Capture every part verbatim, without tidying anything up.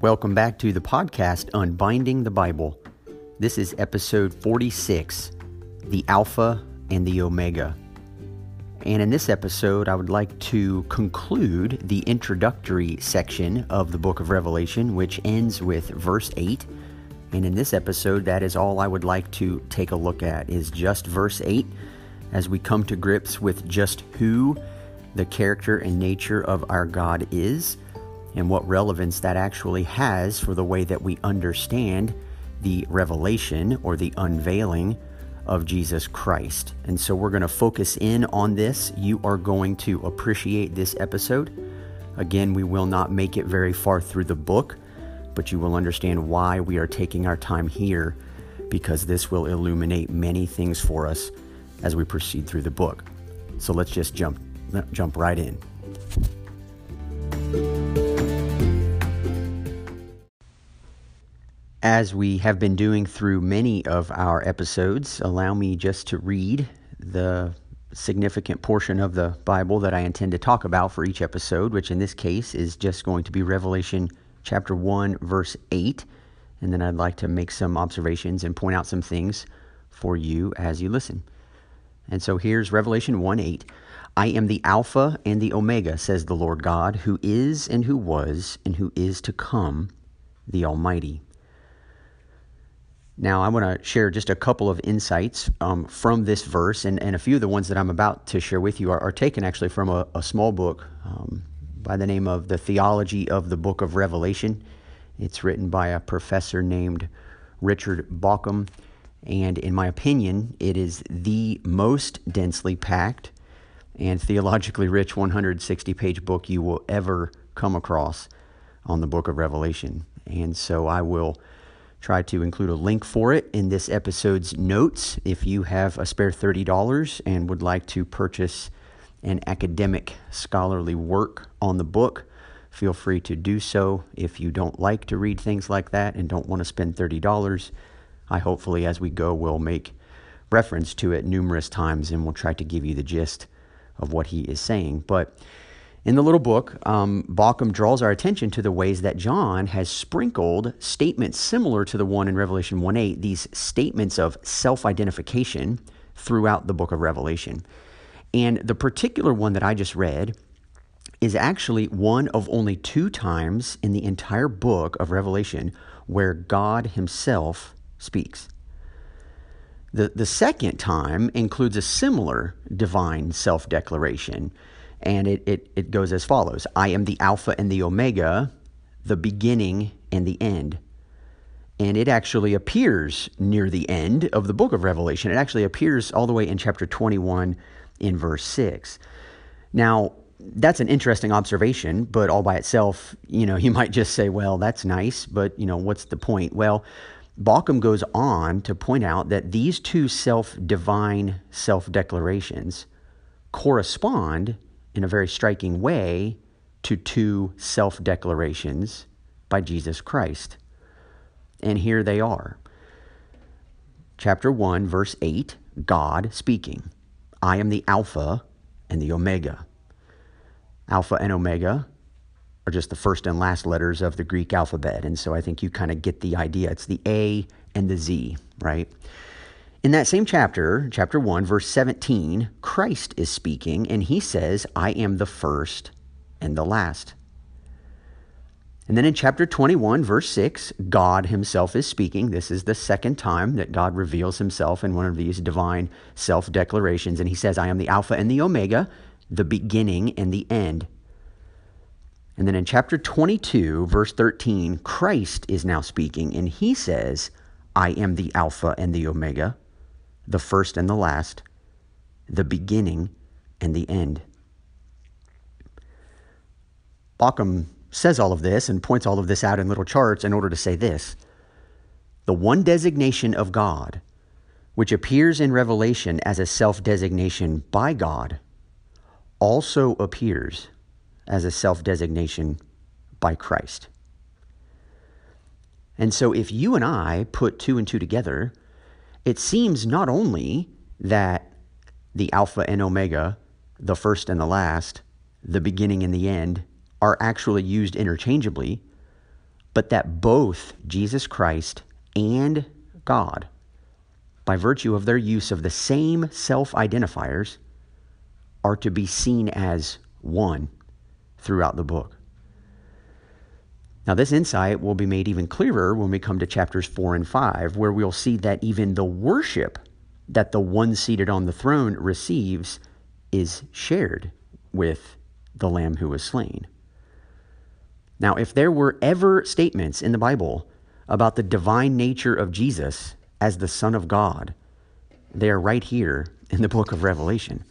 Welcome back to the podcast, Unbinding the Bible. This is episode forty-six, the Alpha and the Omega. And in this episode, I would like to conclude the introductory section of the book of Revelation, which ends with verse eight. And in this episode, that is all I would like to take a look at, is just verse eight, as we come to grips with just who the character and nature of our God is, and what relevance that actually has for the way that we understand the revelation or the unveiling of Jesus Christ. And so we're going to focus in on this. You are going to appreciate this episode. Again, we will not make it very far through the book, but you will understand why we are taking our time here, because this will illuminate many things for us as we proceed through the book. So let's just jump, jump right in. As we have been doing through many of our episodes, allow me just to read the significant portion of the Bible that I intend to talk about for each episode, which in this case is just going to be Revelation chapter one, verse eight. And then I'd like to make some observations and point out some things for you as you listen. And so here's Revelation one eight. I am the Alpha and the Omega, says the Lord God, who is and who was and who is to come, the Almighty. Now, I want to share just a couple of insights um, from this verse, and, and a few of the ones that I'm about to share with you are, are taken actually from a, a small book um, by the name of The Theology of the Book of Revelation. It's written by a professor named Richard Bauckham, and in my opinion, it is the most densely packed and theologically rich one hundred sixty page book you will ever come across on the book of Revelation. And so I will try to include a link for it in this episode's notes if you have a spare thirty dollars and would like to purchase an academic scholarly work on the book. Feel free to do so. If you don't like to read things like that and don't want to spend thirty dollars, I hopefully as we go will make reference to it numerous times and will try to give you the gist of what he is saying. But in the little book, um, Bauckham draws our attention to the ways that John has sprinkled statements similar to the one in Revelation one eight, these statements of self-identification throughout the book of Revelation. And the particular one that I just read is actually one of only two times in the entire book of Revelation where God himself speaks. The, the second time includes a similar divine self-declaration. And it, it, it goes as follows. I am the Alpha and the Omega, the beginning and the end. And it actually appears near the end of the book of Revelation. It actually appears all the way in chapter twenty-one in verse six. Now, that's an interesting observation, but all by itself, you know, you might just say, well, that's nice, but, you know, what's the point? Well, Bauckham goes on to point out that these two self-divine self-declarations correspond in a very striking way to two self-declarations by Jesus Christ. And here they are. Chapter one, verse eight, God speaking. I am the Alpha and the Omega. Alpha and Omega are just the first and last letters of the Greek alphabet. And so I think you kind of get the idea. It's the A and the Z, right? In that same chapter, chapter one, verse seventeen, Christ is speaking, and he says, I am the first and the last. And then in chapter twenty-one, verse six, God himself is speaking. This is the second time that God reveals himself in one of these divine self-declarations, and he says, I am the Alpha and the Omega, the beginning and the end. And then in chapter twenty-two, verse thirteen, Christ is now speaking, and he says, I am the Alpha and the Omega, the first and the last, the beginning and the end. Bauckham says all of this and points all of this out in little charts in order to say this. The one designation of God, which appears in Revelation as a self-designation by God, also appears as a self-designation by Christ. And so if you and I put two and two together, it seems not only that the Alpha and Omega, the first and the last, the beginning and the end, are actually used interchangeably, but that both Jesus Christ and God, by virtue of their use of the same self-identifiers, are to be seen as one throughout the book. Now, this insight will be made even clearer when we come to chapters four and five, where we'll see that even the worship that the one seated on the throne receives is shared with the Lamb who was slain. Now, if there were ever statements in the Bible about the divine nature of Jesus as the Son of God, they are right here in the book of Revelation.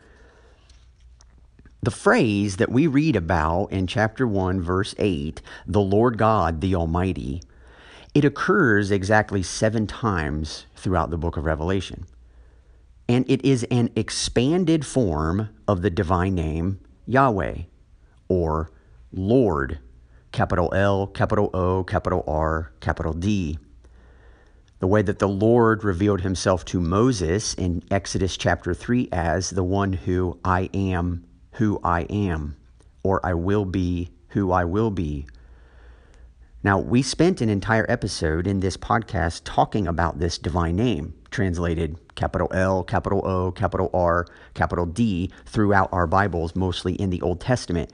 The phrase that we read about in chapter one, verse eight, the Lord God, the Almighty, it occurs exactly seven times throughout the book of Revelation. And it is an expanded form of the divine name Yahweh, or Lord, capital L, capital O, capital R, capital D. The way that the Lord revealed himself to Moses in Exodus chapter three as the one who I am who I am, or I will be who I will be. Now, we spent an entire episode in this podcast talking about this divine name, translated capital L, capital O, capital R, capital D, throughout our Bibles, mostly in the Old Testament.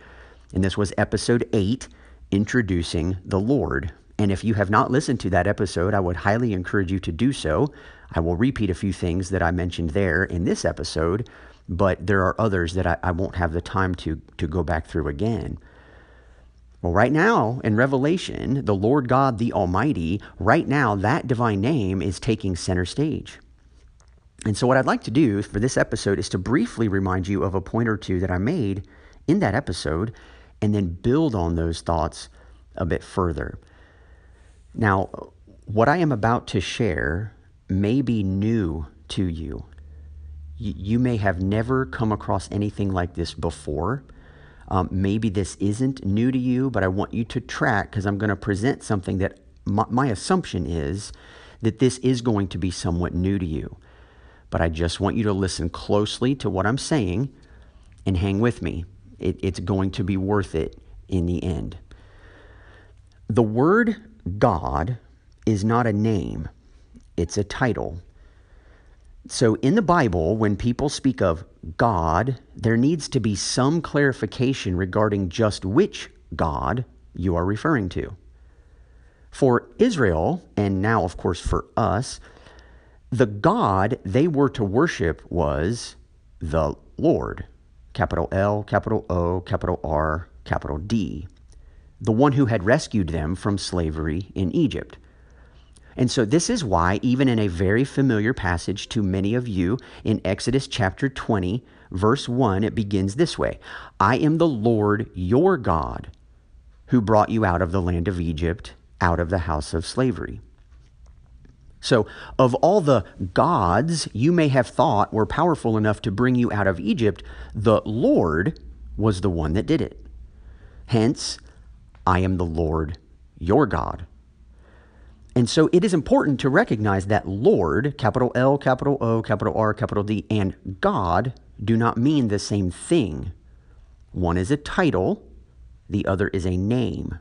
And this was episode eight, Introducing the Lord. And if you have not listened to that episode, I would highly encourage you to do so. I will repeat a few things that I mentioned there in this episode, but there are others that I, I won't have the time to, to go back through again. Well, right now in Revelation, the Lord God, the Almighty, right now that divine name is taking center stage. And so what I'd like to do for this episode is to briefly remind you of a point or two that I made in that episode and then build on those thoughts a bit further. Now, what I am about to share may be new to you. You may have never come across anything like this before. Um, maybe this isn't new to you, but I want you to track, because I'm going to present something that my, my assumption is that this is going to be somewhat new to you. But I just want you to listen closely to what I'm saying and hang with me. It, it's going to be worth it in the end. The word God is not a name. It's a title. So in the Bible, when people speak of God, there needs to be some clarification regarding just which God you are referring to. For Israel, and now, of course, for us, the God they were to worship was the Lord, capital L, capital O, capital R, capital D, the one who had rescued them from slavery in Egypt. And so this is why, even in a very familiar passage to many of you, in Exodus chapter twenty, verse one, it begins this way: I am the Lord your God, who brought you out of the land of Egypt, out of the house of slavery. So of all the gods you may have thought were powerful enough to bring you out of Egypt, the Lord was the one that did it. Hence, I am the Lord your God. And so it is important to recognize that Lord, capital L, capital O, capital R, capital D, and God do not mean the same thing. One is a title, the other is a name.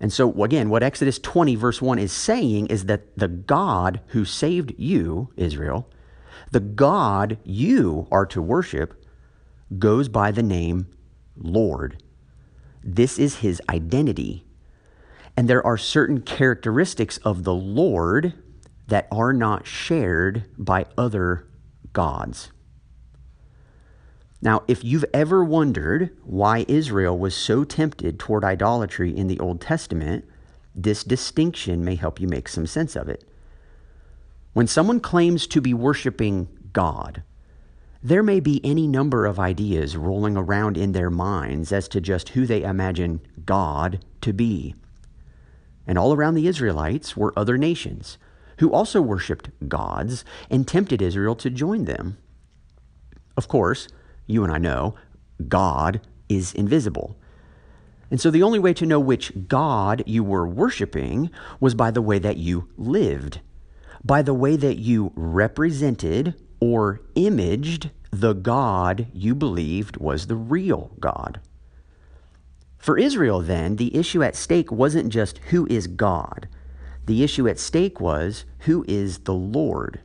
And so again, what Exodus twenty verse one is saying is that the God who saved you, Israel, the God you are to worship, goes by the name Lord. This is his identity. And there are certain characteristics of the Lord that are not shared by other gods. Now, if you've ever wondered why Israel was so tempted toward idolatry in the Old Testament, this distinction may help you make some sense of it. When someone claims to be worshiping God, there may be any number of ideas rolling around in their minds as to just who they imagine God to be. And all around the Israelites were other nations who also worshipped gods and tempted Israel to join them. Of course, you and I know God is invisible. And so the only way to know which God you were worshipping was by the way that you lived, by the way that you represented or imaged the God you believed was the real God. For Israel, then, the issue at stake wasn't just who is God. The issue at stake was, who is the Lord?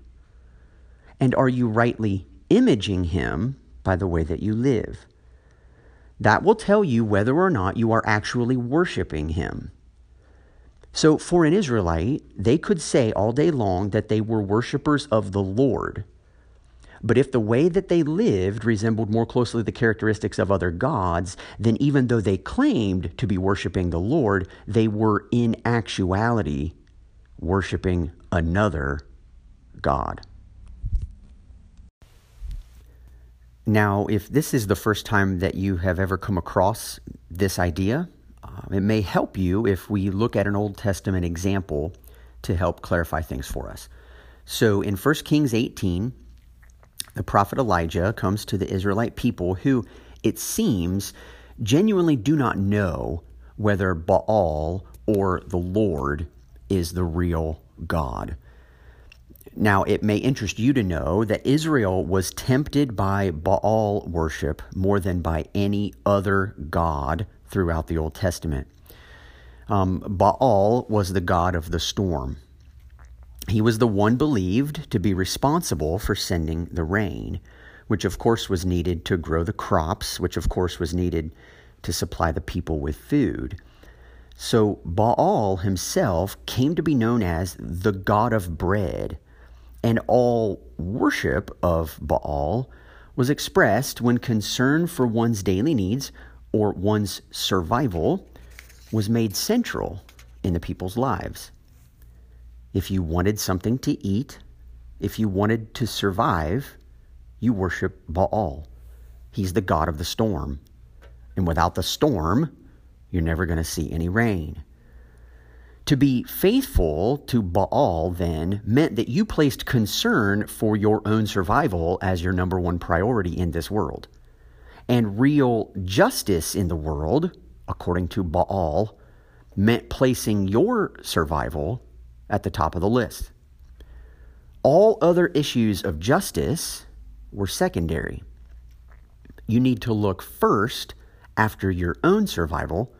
And are you rightly imaging him by the way that you live? That will tell you whether or not you are actually worshiping him. So for an Israelite, they could say all day long that they were worshipers of the Lord. But if the way that they lived resembled more closely the characteristics of other gods, then even though they claimed to be worshiping the Lord, they were in actuality worshiping another god. Now, if this is the first time that you have ever come across this idea, um, it may help you if we look at an Old Testament example to help clarify things for us. So in First Kings eighteen, the prophet Elijah comes to the Israelite people who, it seems, genuinely do not know whether Baal or the Lord is the real God. Now, it may interest you to know that Israel was tempted by Baal worship more than by any other god throughout the Old Testament. Um, Baal was the god of the storm. He was the one believed to be responsible for sending the rain, which of course was needed to grow the crops, which of course was needed to supply the people with food. So Baal himself came to be known as the god of bread. And all worship of Baal was expressed when concern for one's daily needs or one's survival was made central in the people's lives. If you wanted something to eat, if you wanted to survive, you worship Baal. He's the god of the storm. And without the storm, you're never going to see any rain. To be faithful to Baal, then, meant that you placed concern for your own survival as your number one priority in this world. And real justice in the world, according to Baal, meant placing your survival at the top of the list. All other issues of justice were secondary. You need to look first after your own survival.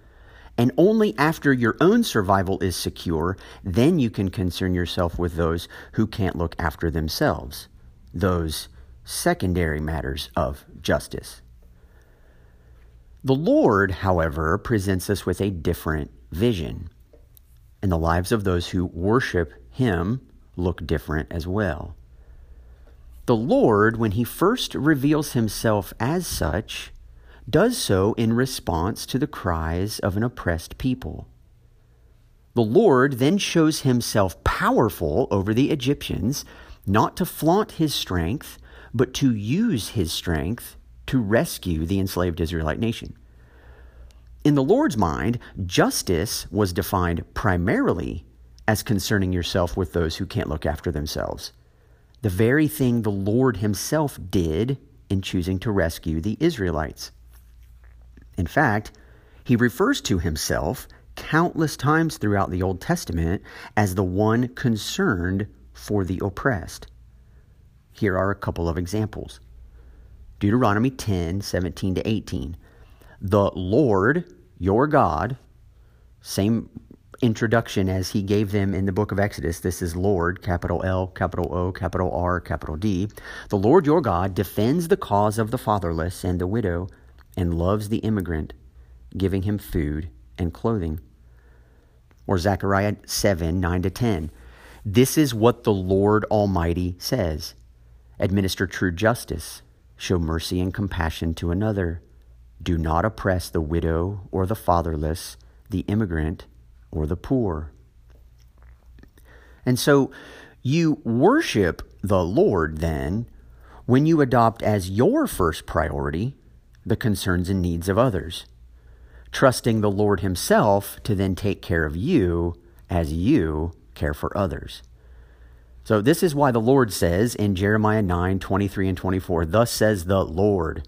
And only after your own survival is secure, then you can concern yourself with those who can't look after themselves, those secondary matters of justice. The Lord, however, presents us with a different vision, and the lives of those who worship him look different as well. The Lord, when he first reveals himself as such, does so in response to the cries of an oppressed people. The Lord then shows himself powerful over the Egyptians, not to flaunt his strength, but to use his strength to rescue the enslaved Israelite nation. In the Lord's mind, justice was defined primarily as concerning yourself with those who can't look after themselves, the very thing the Lord himself did in choosing to rescue the Israelites. In fact, he refers to himself countless times throughout the Old Testament as the one concerned for the oppressed. Here are a couple of examples. Deuteronomy ten, seventeen to eighteen. The Lord, your God, same introduction as he gave them in the book of Exodus. This is Lord, capital L, capital O, capital R, capital D. The Lord, your God, defends the cause of the fatherless and the widow, and loves the immigrant, giving him food and clothing. Or Zechariah seven, nine to ten. This is what the Lord Almighty says. Administer true justice. Show mercy and compassion to another. Do not oppress the widow or the fatherless, the immigrant or the poor. And so you worship the Lord then when you adopt as your first priority the concerns and needs of others, trusting the Lord himself to then take care of you as you care for others. So this is why the Lord says in Jeremiah nine, twenty-three and twenty-four, thus says the Lord,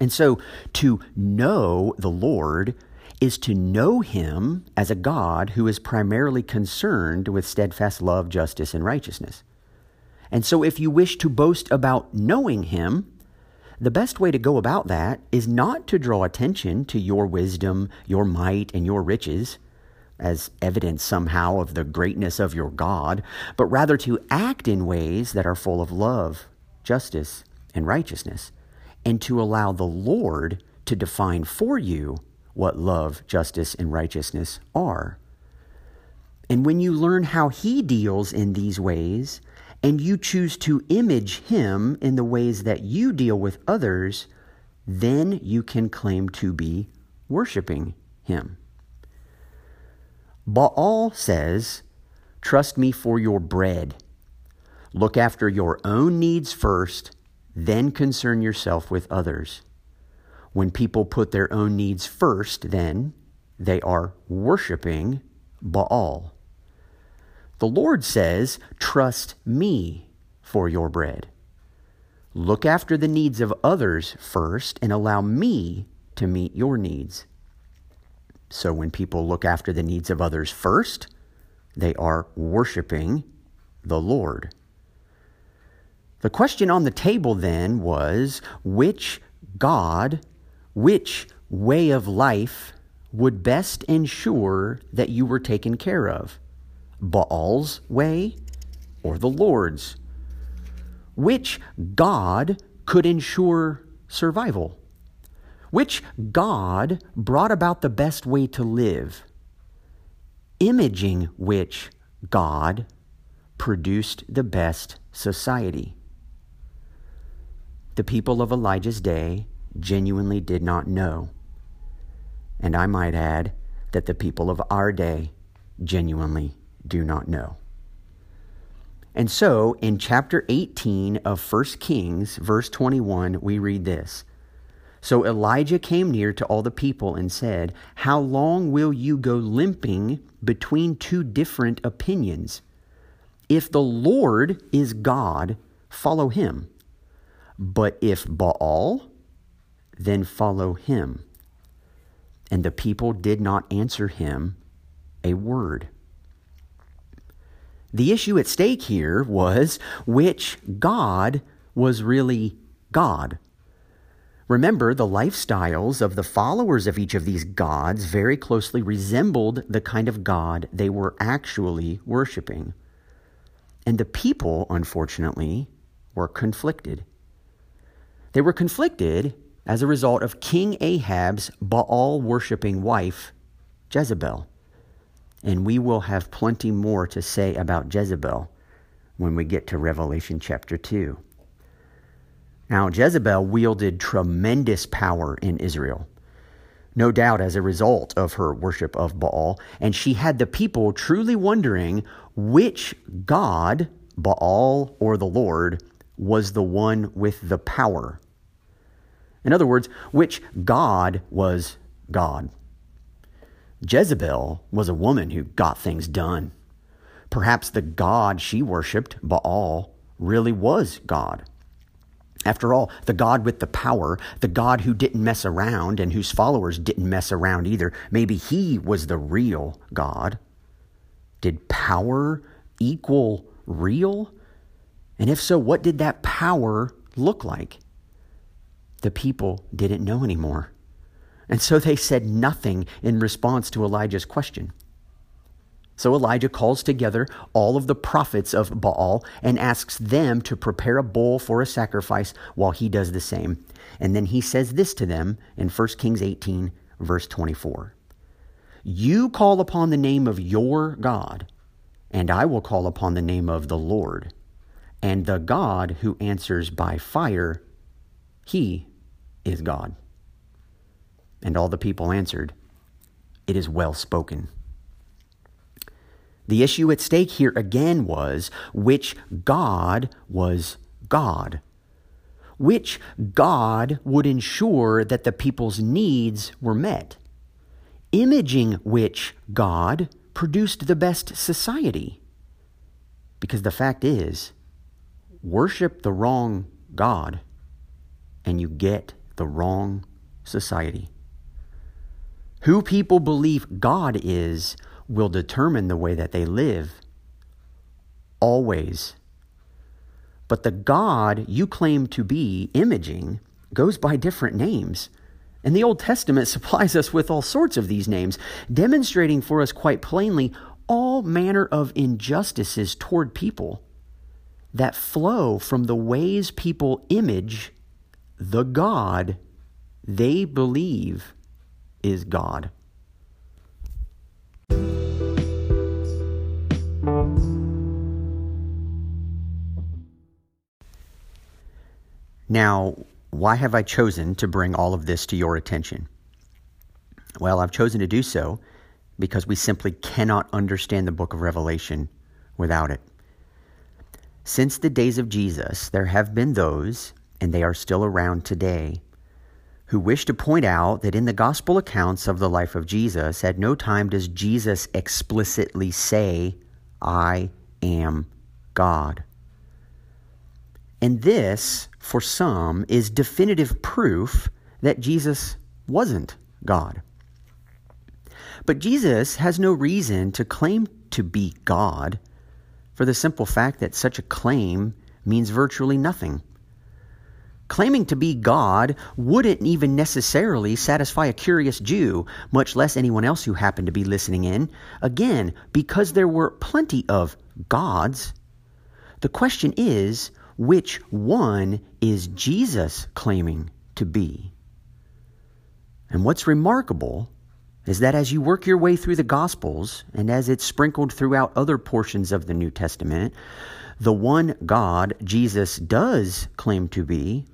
And so to know the Lord is to know him as a God who is primarily concerned with steadfast love, justice, and righteousness. And so if you wish to boast about knowing him, the best way to go about that is not to draw attention to your wisdom, your might, and your riches as evidence somehow of the greatness of your God, but rather to act in ways that are full of love, justice, and righteousness, and to allow the Lord to define for you what love, justice, and righteousness are. And when you learn how he deals in these ways, and you choose to image him in the ways that you deal with others, then you can claim to be worshiping him. Baal says, "Trust me for your bread. Look after your own needs first, then concern yourself with others." When people put their own needs first, then they are worshiping Baal. The Lord says, "Trust me for your bread. Look after the needs of others first and allow me to meet your needs." So when people look after the needs of others first, they are worshiping the Lord. The question on the table then was, which God, which way of life would best ensure that you were taken care of? Baal's way or the Lord's? Which God could ensure survival? Which God brought about the best way to live? Imaging which God produced the best society? The people of Elijah's day genuinely did not know. And I might add that the people of our day genuinely do not know. And so in chapter eighteen of First Kings, verse twenty-one, we read this. "So Elijah came near to all the people and said, 'How long will you go limping between two different opinions? If the Lord is God, follow him. But if Baal, then follow him.' And the people did not answer him a word." The issue at stake here was which God was really God. Remember, the lifestyles of the followers of each of these gods very closely resembled the kind of God they were actually worshiping. And the people, unfortunately, were conflicted. They were conflicted as a result of King Ahab's Baal-worshipping wife, Jezebel. And we will have plenty more to say about Jezebel when we get to Revelation chapter two. Now, Jezebel wielded tremendous power in Israel, no doubt as a result of her worship of Baal, and she had the people truly wondering which God, Baal or the Lord, was the one with the power. In other words, which God was God. Jezebel was a woman who got things done. Perhaps the God she worshipped, Baal, really was God. After all, the God with the power, the God who didn't mess around and whose followers didn't mess around either, maybe he was the real God. Did power equal real? And if so, what did that power look like? The people didn't know anymore. And so they said nothing in response to Elijah's question. So Elijah calls together all of the prophets of Baal and asks them to prepare a bull for a sacrifice while he does the same. And then he says this to them in First Kings eighteen, verse twenty-four. "You call upon the name of your God, and I will call upon the name of the Lord. And the God who answers by fire, he is God." And all the people answered, "It is well spoken." The issue at stake here again was which God was God. Which God would ensure that the people's needs were met? imaging which God produced the best society. Because the fact is, worship the wrong God, and you get the wrong society. Who people believe God is will determine the way that they live, always. But the God you claim to be imaging goes by different names. And the Old Testament supplies us with all sorts of these names, demonstrating for us quite plainly all manner of injustices toward people that flow from the ways people image the God they believe is God. Now, why have I chosen to bring all of this to your attention? Well, I've chosen to do so because we simply cannot understand the book of Revelation without it. Since the days of Jesus, there have been those, and they are still around today, who wish to point out that in the gospel accounts of the life of Jesus, at no time does Jesus explicitly say, "I am God." And this, for some, is definitive proof that Jesus wasn't God. But Jesus has no reason to claim to be God for the simple fact that such a claim means virtually nothing. Claiming to be God wouldn't even necessarily satisfy a curious Jew, much less anyone else who happened to be listening in. Again, because there were plenty of gods, the question is, which one is Jesus claiming to be? And what's remarkable is that as you work your way through the Gospels, and as it's sprinkled throughout other portions of the New Testament, the one God Jesus does claim to be,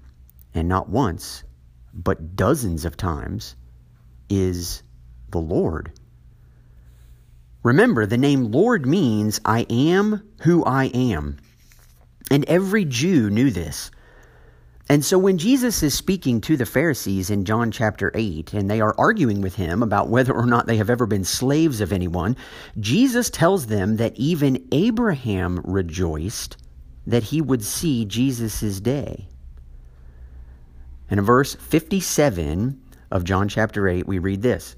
and not once, but dozens of times, is the Lord. Remember, the name Lord means I am who I am. And every Jew knew this. And so when Jesus is speaking to the Pharisees in John chapter eight, and they are arguing with him about whether or not they have ever been slaves of anyone, Jesus tells them that even Abraham rejoiced that he would see Jesus' day. And in verse fifty-seven of John chapter eight, we read this.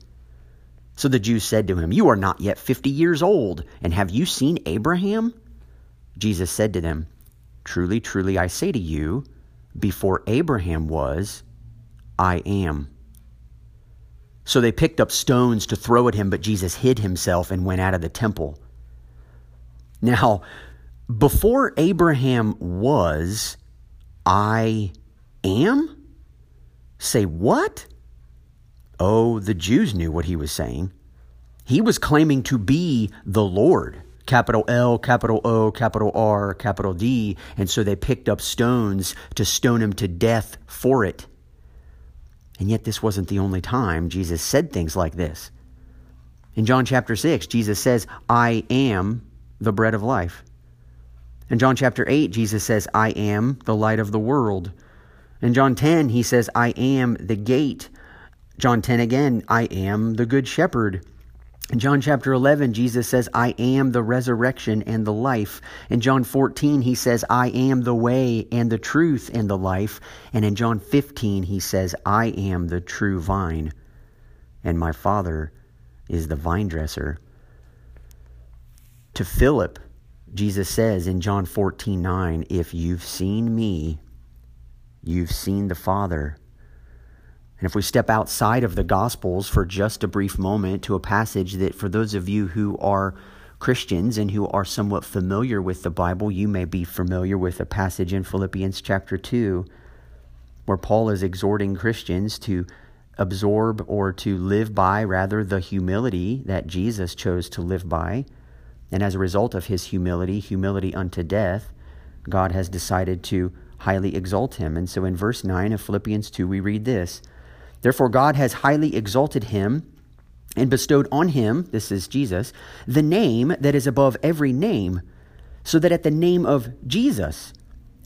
So the Jews said to him, "You are not yet fifty years old, and have you seen Abraham?" Jesus said to them, "Truly, truly, I say to you, before Abraham was, I am." So they picked up stones to throw at him, but Jesus hid himself and went out of the temple. Now, before Abraham was, I am? Say what? Oh, the Jews knew what he was saying. He was claiming to be the Lord. Capital L, capital O, capital R, capital D. And so they picked up stones to stone him to death for it. And yet this wasn't the only time Jesus said things like this. In John chapter six, Jesus says, "I am the bread of life." In John chapter eight, Jesus says, "I am the light of the world." In John ten, he says, "I am the gate." John ten again, "I am the good shepherd." In John chapter eleven, Jesus says, "I am the resurrection and the life." In John fourteen, he says, "I am the way and the truth and the life." And in John fifteen, he says, "I am the true vine, and my Father is the vine dresser." To Philip, Jesus says in John fourteen nine, "If you've seen me, you've seen the Father." And if we step outside of the Gospels for just a brief moment to a passage that for those of you who are Christians and who are somewhat familiar with the Bible, you may be familiar with a passage in Philippians chapter two where Paul is exhorting Christians to absorb or to live by, rather, the humility that Jesus chose to live by. And as a result of his humility, humility unto death, God has decided to highly exalt him. And so in verse nine of Philippians two, we read this. "Therefore God has highly exalted him and bestowed on him," this is Jesus, "the name that is above every name, so that at the name of Jesus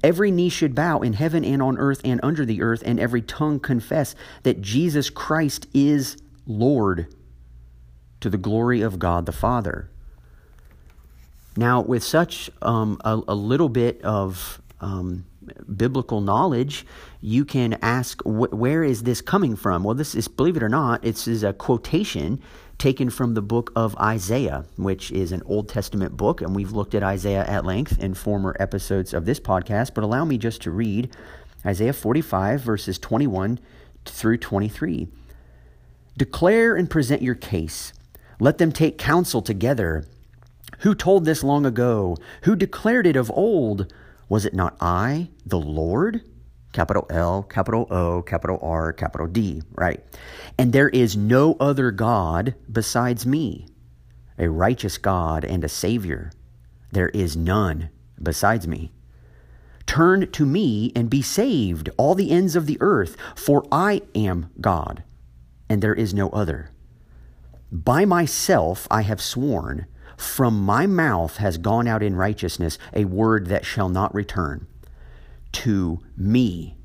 every knee should bow in heaven and on earth and under the earth, and every tongue confess that Jesus Christ is Lord, to the glory of God the Father. Now, with such um, a, a little bit of um, biblical knowledge, you can ask, wh- where is this coming from? Well, this is, believe it or not, it's is a quotation taken from the book of Isaiah, which is an Old Testament book, and we've looked at Isaiah at length in former episodes of this podcast, but allow me just to read Isaiah forty-five, verses twenty-one through twenty-three. Declare and present your case. Let them take counsel together. Who told this long ago? Who declared it of old? Was it not I, the Lord? Capital L, capital O, capital R, capital D, right? And there is no other God besides me, a righteous God and a Savior. There is none besides me. Turn to me and be saved, all the ends of the earth, for I am God, and there is no other. By myself I have sworn, from my mouth has gone out in righteousness a word that shall not return. To me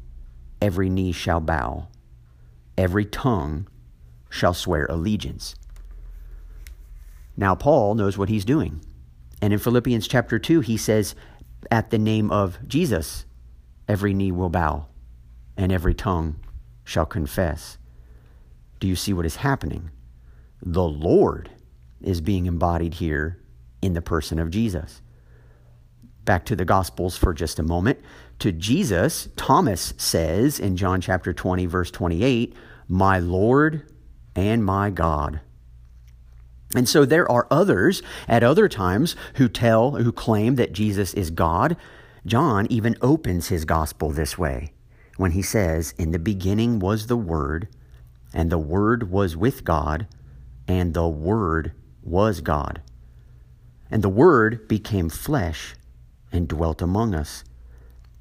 every knee shall bow, every tongue shall swear allegiance. Now Paul knows what he's doing. And in Philippians chapter two, he says, at the name of Jesus, every knee will bow and every tongue shall confess. Do you see what is happening? The Lord is being embodied here in the person of Jesus. Back to the Gospels for just a moment. To Jesus, Thomas says in John chapter twenty, verse twenty-eight, my Lord and my God. And so there are others at other times who tell, who claim that Jesus is God. John even opens his Gospel this way when he says, in the beginning was the Word, and the Word was with God, and the Word was God. And the Word became flesh and dwelt among us,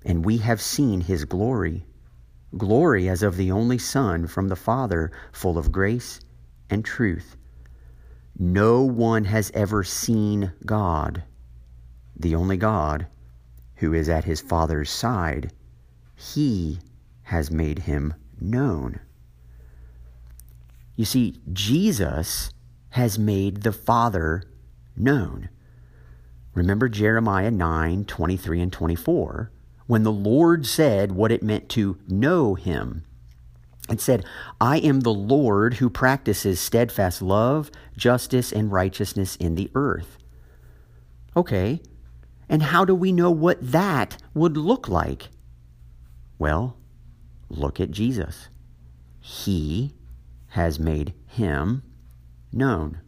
and we have seen his glory, glory as of the only Son from the Father, full of grace and truth. No one has ever seen God, the only God, who is at his Father's side. He has made him known. You see, Jesus has made the Father known. Remember Jeremiah nine, twenty-three and twenty-four, when the Lord said what it meant to know him. It said, I am the Lord who practices steadfast love, justice, and righteousness in the earth. Okay, and how do we know what that would look like? Well, look at Jesus. He has made him known.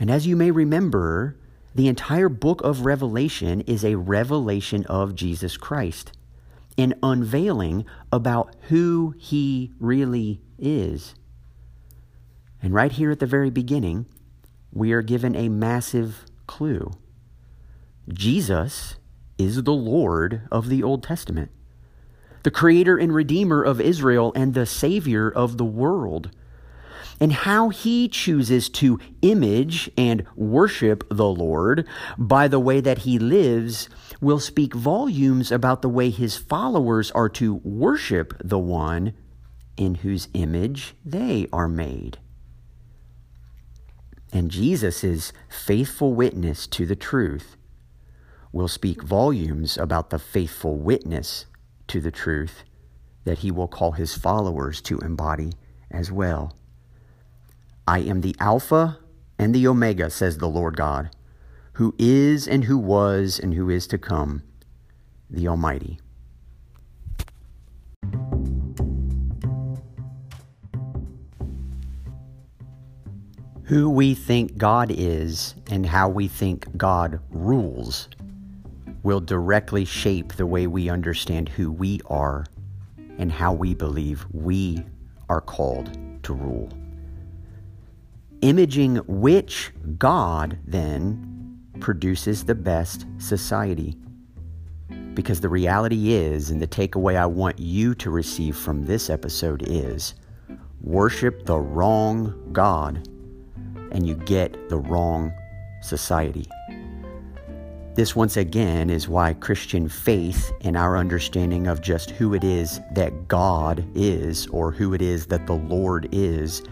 And as you may remember, the entire book of Revelation is a revelation of Jesus Christ, an unveiling about who he really is. And right here at the very beginning, we are given a massive clue. Jesus is the Lord of the Old Testament, the Creator and Redeemer of Israel and the Savior of the world. And how he chooses to image and worship the Lord by the way that he lives will speak volumes about the way his followers are to worship the one in whose image they are made. And Jesus' faithful witness to the truth will speak volumes about the faithful witness to the truth that he will call his followers to embody as well. I am the Alpha and the Omega, says the Lord God, who is and who was and who is to come, the Almighty. Who we think God is and how we think God rules will directly shape the way we understand who we are and how we believe we are called to rule. Imaging which God, then, produces the best society. Because the reality is, and the takeaway I want you to receive from this episode is, worship the wrong God, and you get the wrong society. This once again is why Christian faith and our understanding of just who it is that God is, or who it is that the Lord is,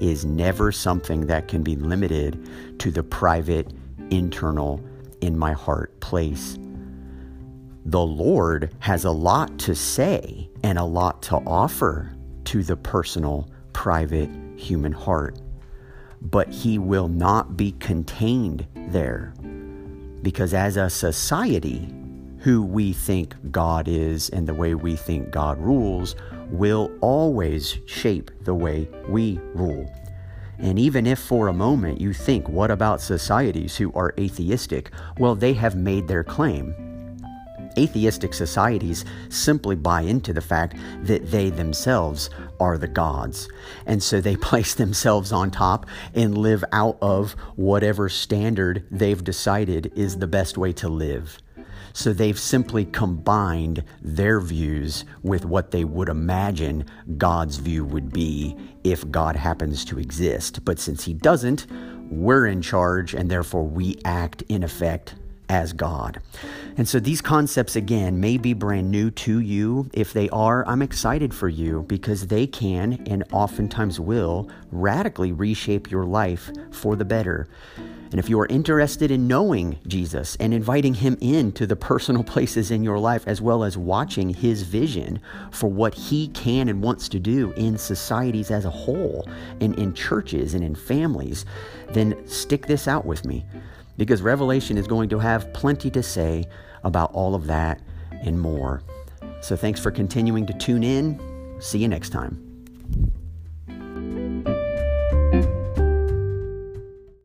is never something that can be limited to the private, internal, in my heart place. The Lord has a lot to say and a lot to offer to the personal, private human heart, but he will not be contained there. Because as a society, who we think God is and the way we think God rules will always shape the way we rule. And even if for a moment you think, what about societies who are atheistic? Well, they have made their claim. Atheistic societies simply buy into the fact that they themselves are the gods. And so they place themselves on top and live out of whatever standard they've decided is the best way to live. So they've simply combined their views with what they would imagine God's view would be if God happens to exist. But since he doesn't, we're in charge, and therefore we act in effect as God. And so these concepts, again, may be brand new to you. If they are, I'm excited for you, because they can and oftentimes will radically reshape your life for the better. And if you are interested in knowing Jesus and inviting him into the personal places in your life, as well as watching his vision for what he can and wants to do in societies as a whole, and in churches and in families, then stick this out with me, because Revelation is going to have plenty to say about all of that and more. So thanks for continuing to tune in. See you next time.